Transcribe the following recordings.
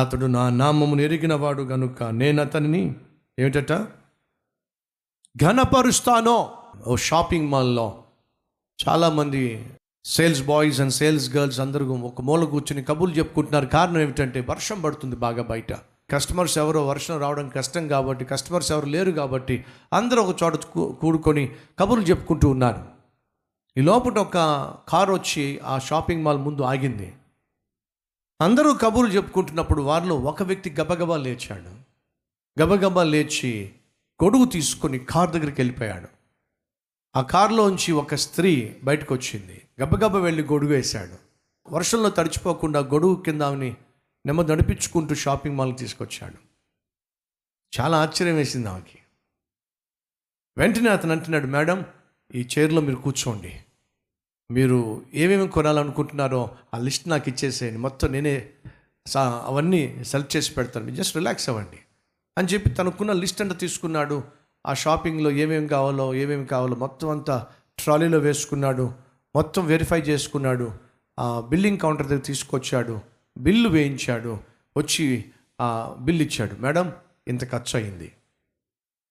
అతడు నా నామమును ఎరిగినవాడు గనుక నేను అతనిని ఏమిటట ఘనపరుస్తాను. ఓ షాపింగ్ మాల్లో చాలామంది sales boys and sales girls అందరూ ఒక మూల కూర్చుని కబుర్లు చెప్పుకుంటున్నారు. కారణం ఏమిటంటే వర్షం పడుతుంది బాగా బయట. కస్టమర్స్ ఎవరో వర్షం రావడం కష్టం కాబట్టి, కస్టమర్స్ ఎవరు లేరు కాబట్టి అందరూ ఒక చోట కూడుకొని కబుర్లు చెప్పుకుంటూ ఉన్నారు. ఈ లోపల ఒక కారు వచ్చి ఆ షాపింగ్ మాల్ ముందు ఆగింది. అందరూ కబుర్లు చెప్పుకుంటున్నప్పుడు వారిలో ఒక వ్యక్తి గబగబా లేచాడు. గబగబా లేచి గొడుగు తీసుకొని కారు దగ్గరికి వెళ్ళిపోయాడు. ఆ కారులోంచి ఒక స్త్రీ బయటకు వచ్చింది. గబగబా వెళ్ళి గొడుగు వేశాడు. వర్షంలో తడిచిపోకుండా గొడుగు కింద ఆమెని నెమ్మది నడిపించుకుంటూ షాపింగ్ మాల్కి తీసుకొచ్చాడు. చాలా ఆశ్చర్యం వేసింది ఆమెకి. వెంటనే అతను అంటున్నాడు, మేడం ఈ చైర్లో మీరు కూర్చోండి, మీరు ఏమేమి కొనాలనుకుంటున్నారో ఆ లిస్ట్ నాకు ఇచ్చేసేయండి, మొత్తం నేనే అవన్నీ సెలెక్ట్ చేసి పెడతాను, మీరు జస్ట్ రిలాక్స్ అవ్వండి అని చెప్పి తనకున్న లిస్ట్ అంతా తీసుకున్నాడు. ఆ షాపింగ్లో ఏమేమి కావాలో మొత్తం అంతా ట్రాలీలో వేసుకున్నాడు. మొత్తం వెరిఫై చేసుకున్నాడు. ఆ బిల్లింగ్ కౌంటర్ దగ్గర తీసుకొచ్చాడు. బిల్లు వేయించాడు. వచ్చి ఆ బిల్లు ఇచ్చాడు. మేడం ఇంత ఖర్చు అయింది,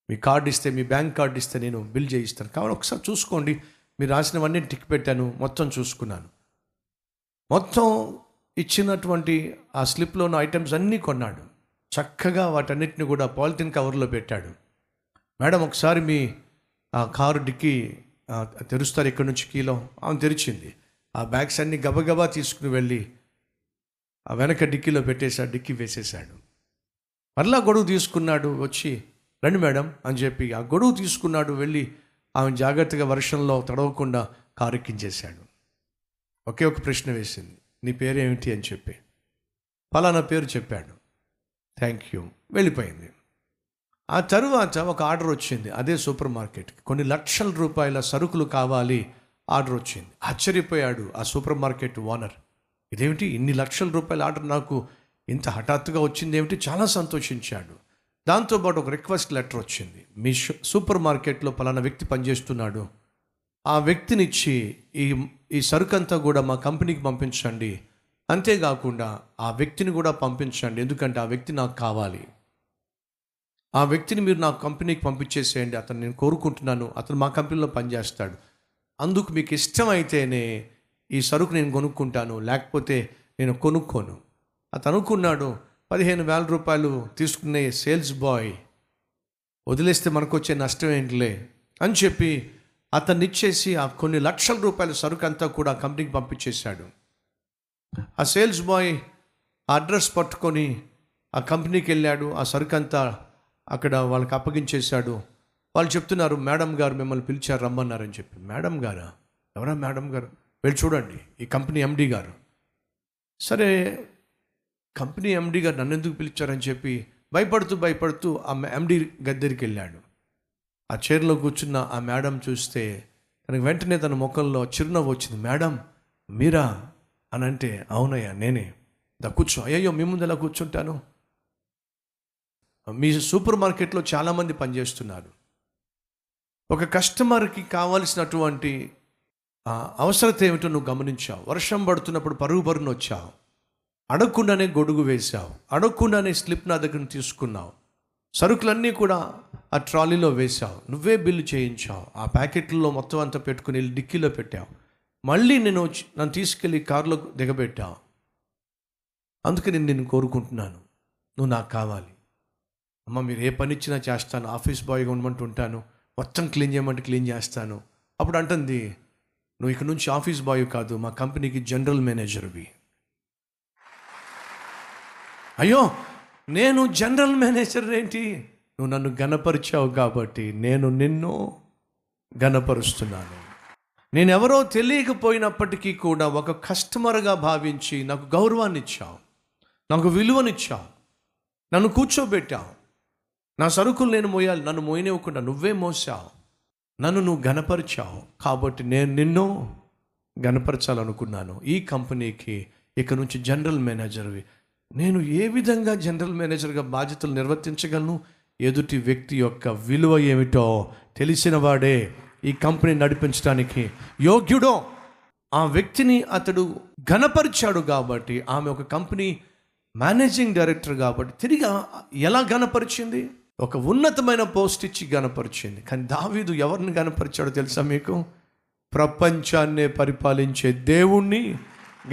మీ కార్డు ఇస్తే, మీ బ్యాంక్ కార్డు ఇస్తే నేను బిల్ చేయిస్తాను, కాబట్టి ఒకసారి చూసుకోండి, మీరు రాసినవన్నీ టిక్ పెట్టాను, మొత్తం చూసుకున్నాను, మొత్తం ఇచ్చినటువంటి ఆ స్లిప్లో ఉన్న ఐటమ్స్ అన్నీ కొన్నాడు. చక్కగా వాటన్నిటిని కూడా పాలిథిన్ కవర్లో పెట్టాడు. మేడం ఒకసారి మీ ఆ కారు డిక్కీ తెరుస్తారు ఇక్కడి నుంచి కీలో. ఆమె తెరిచింది. ఆ బ్యాగ్స్ అన్నీ గబగబా తీసుకుని వెళ్ళి ఆ వెనక డిక్కీలో పెట్టేశాడు. డిక్కీ వేసేసాడు. మరలా గొడుగు తీసుకున్నాడు. వచ్చి రండి మేడం అని చెప్పి ఆ గొడుగు తీసుకున్నాడు. వెళ్ళి ఆమె జాగ్రత్తగా వర్షంలో తడవకుండా కారు ఎక్కించేశాడు. ఒకే ఒక ప్రశ్న వేసింది, నీ పేరేమిటి అని చెప్పి. ఫలానా పేరు చెప్పాడు. Thank you. వెళ్ళిపోయింది. ఆ తరువాత ఒక ఆర్డర్ వచ్చింది. అదే సూపర్ మార్కెట్కి కొన్ని లక్షల రూపాయల సరుకులు కావాలి ఆర్డర్ వచ్చింది. ఆశ్చర్యపోయాడు ఆ సూపర్ మార్కెట్ ఓనర్. ఇదేమిటి ఇన్ని లక్షల రూపాయల ఆర్డర్ నాకు ఇంత హఠాత్తుగా వచ్చింది ఏమిటి? చాలా సంతోషించాడు. దాంతోపాటు ఒక రిక్వెస్ట్ లెటర్ వచ్చింది. మీ సూపర్ మార్కెట్లో పలానా వ్యక్తి పనిచేస్తున్నాడు, ఆ వ్యక్తినిచ్చి ఈ సరుకంతా కూడా మా కంపెనీకి పంపించండి, అంతేకాకుండా ఆ వ్యక్తిని కూడా పంపించండి, ఎందుకంటే ఆ వ్యక్తి నాకు కావాలి, ఆ వ్యక్తిని మీరు నా కంపెనీకి పంపించేసేయండి, అతను నేను కోరుకుంటున్నాను, అతను మా కంపెనీలో పనిచేస్తాడు, అందుకు మీకు ఇష్టమైతేనే ఈ సరుకు నేను కొనుక్కుంటాను, లేకపోతే నేను కొనుక్కోను. అతను అనుకున్నాడు 15,000 రూపాయలు తీసుకునే సేల్స్ బాయ్ వదిలేస్తే మనకు వచ్చే నష్టం ఏంటిలే అని చెప్పి అతన్ని ఇచ్చేసి ఆ కొన్ని లక్షల రూపాయల సరుకు అంతా కూడా కంపెనీకి పంపించేశాడు. ఆ సేల్స్ బాయ్ అడ్రస్ పట్టుకొని ఆ కంపెనీకి వెళ్ళాడు. ఆ సరుకు అంతా అక్కడ వాళ్ళకి అప్పగించేశాడు. వాళ్ళు చెప్తున్నారు, మేడం గారు మిమ్మల్ని పిలిచారు, రమ్మన్నారని చెప్పి. మేడం గారా? ఎవరా మేడం గారు? వెళ్ళి చూడండి, ఈ కంపెనీ ఎండీ గారు. సరే, కంపెనీ ఎండీ గారు నన్ను ఎందుకు పిలిచారని చెప్పి భయపడుతూ ఆ ఎండీ గద్దరికి వెళ్ళాడు. ఆ చైర్లో కూర్చున్న ఆ మేడం చూస్తే తనకు వెంటనే తన ముఖంలో చిరునవ్వు వచ్చింది. మేడం మీరా అని అంటే, అవునయ్యా నేనే. దా కూర్చో. అయ్యో మీ ముందు ఎలా కూర్చుంటాను? మీ సూపర్ మార్కెట్లో చాలామంది పనిచేస్తున్నారు, ఒక కస్టమర్కి కావాల్సినటువంటి అవసరత ఏమిటో నువ్వు గమనించావు, వర్షం పడుతున్నప్పుడు పరుగున వచ్చావు, అడగకుండానే గొడుగు వేశావు, అడగకుండానే స్లిప్ నా దగ్గర తీసుకున్నావు, సరుకులన్నీ కూడా ఆ ట్రాలీలో వేశావు, నువ్వే బిల్లు చేయించావు, ఆ ప్యాకెట్లలో మొత్తం అంతా పెట్టుకుని వెళ్ళి డిక్కీలో పెట్టావు, మళ్ళీ నన్ను తీసుకెళ్ళి కారులో దిగబెట్టావు, అందుకే నేను నిన్ను కోరుకుంటున్నాను, నువ్వు నాకు కావాలి అమ్మ, మీరు ఏ పని ఇచ్చినా చేస్తాను, ఆఫీస్ బాయ్గా ఉండమంటూ ఉంటాను, మొత్తం క్లీన్ చేయమంటే క్లీన్ చేస్తాను. అప్పుడు అంటుంది, నువ్వు ఇక్కడ నుంచి ఆఫీస్ బాయ్ కాదు, మా కంపెనీకి జనరల్ మేనేజర్వి. అయ్యో నేను జనరల్ మేనేజర్ ఏంటి? నువ్వు నన్ను ఘనపరిచావు కాబట్టి నేను నిన్ను ఘనపరుస్తున్నాను. నేనెవరో తెలియకపోయినప్పటికీ కూడా ఒక కస్టమర్గా భావించి నాకు గౌరవాన్ని ఇచ్చావు, నాకు విలువనిచ్చావు, నన్ను కూర్చోబెట్టావు, నా సరుకులు నేను మోయాలి, నన్ను మోయనివ్వకుండా నువ్వే మోసావు, నన్ను నువ్వు ఘనపరిచావు, కాబట్టి నేను నిన్ను ఘనపరచాలనుకున్నాను. ఈ కంపెనీకి ఇక నుంచి జనరల్ మేనేజర్వి. నేను ఏ విధంగా జనరల్ మేనేజర్గా బాధ్యతలు నిర్వర్తించగలను? ఎదుటి వ్యక్తి యొక్క విలువ ఏమిటో తెలిసిన వాడే ఈ కంపెనీ నడిపించడానికి యోగ్యుడో. ఆ వ్యక్తిని అతడు ఘనపరిచాడు కాబట్టి ఆమె ఒక కంపెనీ మేనేజింగ్ డైరెక్టర్ కాబట్టి తిరిగి ఎలా గనపరిచింది, ఒక ఉన్నతమైన పోస్ట్ ఇచ్చి గనపరిచింది. కానీ దావీదు ఎవరిని గనపరిచాడో తెలుసా మీకు? ప్రపంచాన్నే పరిపాలించే దేవుణ్ణి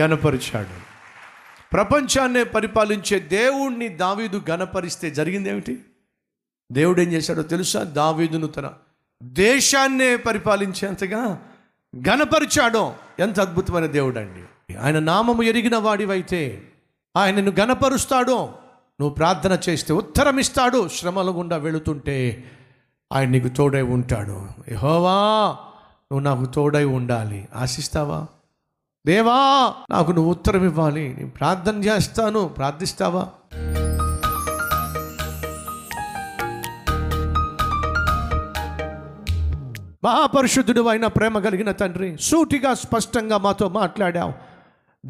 గనపరిచాడు. ప్రపంచాన్నే పరిపాలించే దేవుణ్ణి దావీదు గనపరిస్తే జరిగింది ఏమిటి? దేవుడు ఏం చేశాడో తెలుసా? దావీదును తన దేశాన్నే పరిపాలించేంతగా గనపరిచాడు. ఎంత అద్భుతమైన దేవుడు అండి! ఆయన నామము ఎరిగిన వాడివైతే ఆయనను గనపరుస్తాడు. నువ్వు ప్రార్థన చేస్తే ఉత్తరమిస్తాడు. శ్రమల గుండా వెళుతుంటే ఆయన నీకు తోడై ఉంటాడు. యెహోవా, నువ్వు నాకు తోడై ఉండాలి, ఆశిస్తావా? దేవా, నాకు నువ్వు ఉత్తరం ఇవ్వాలి, నేను ప్రార్థన చేస్తాను, ప్రార్థిస్తావా? మహాపరిశుద్ధుడు అయిన ప్రేమ కలిగిన తండ్రి, సూటిగా స్పష్టంగా మాతో మాట్లాడావు.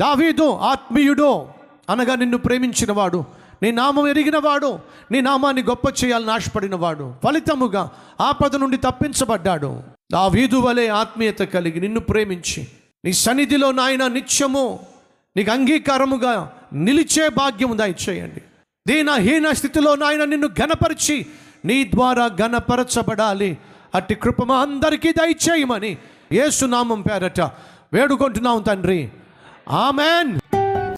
దావీదు ఆత్మీయుడు అనగా నిన్ను ప్రేమించినవాడు, నీ నామం ఎరిగినవాడు, నీ నామాన్ని గొప్ప చేయాలని ఆశపడినవాడు, ఫలితముగా ఆపద నుండి తప్పించబడ్డాడు. దావీదు వలె ఆత్మీయత కలిగి నిన్ను ప్రేమించి నీ సన్నిధిలో నాయన నిత్యము నీకు అంగీకారముగా నిలిచే భాగ్యము దయచేయండి. దీనహీన స్థితిలో నాయన నిన్ను ఘనపరిచి నీ ద్వారా ఘనపరచబడాలి. అట్టి కృప మా అందరికీ దయచేయమని యేసు నామం పేరట వేడుకుంటున్నాం తండ్రి. ఆమెన్.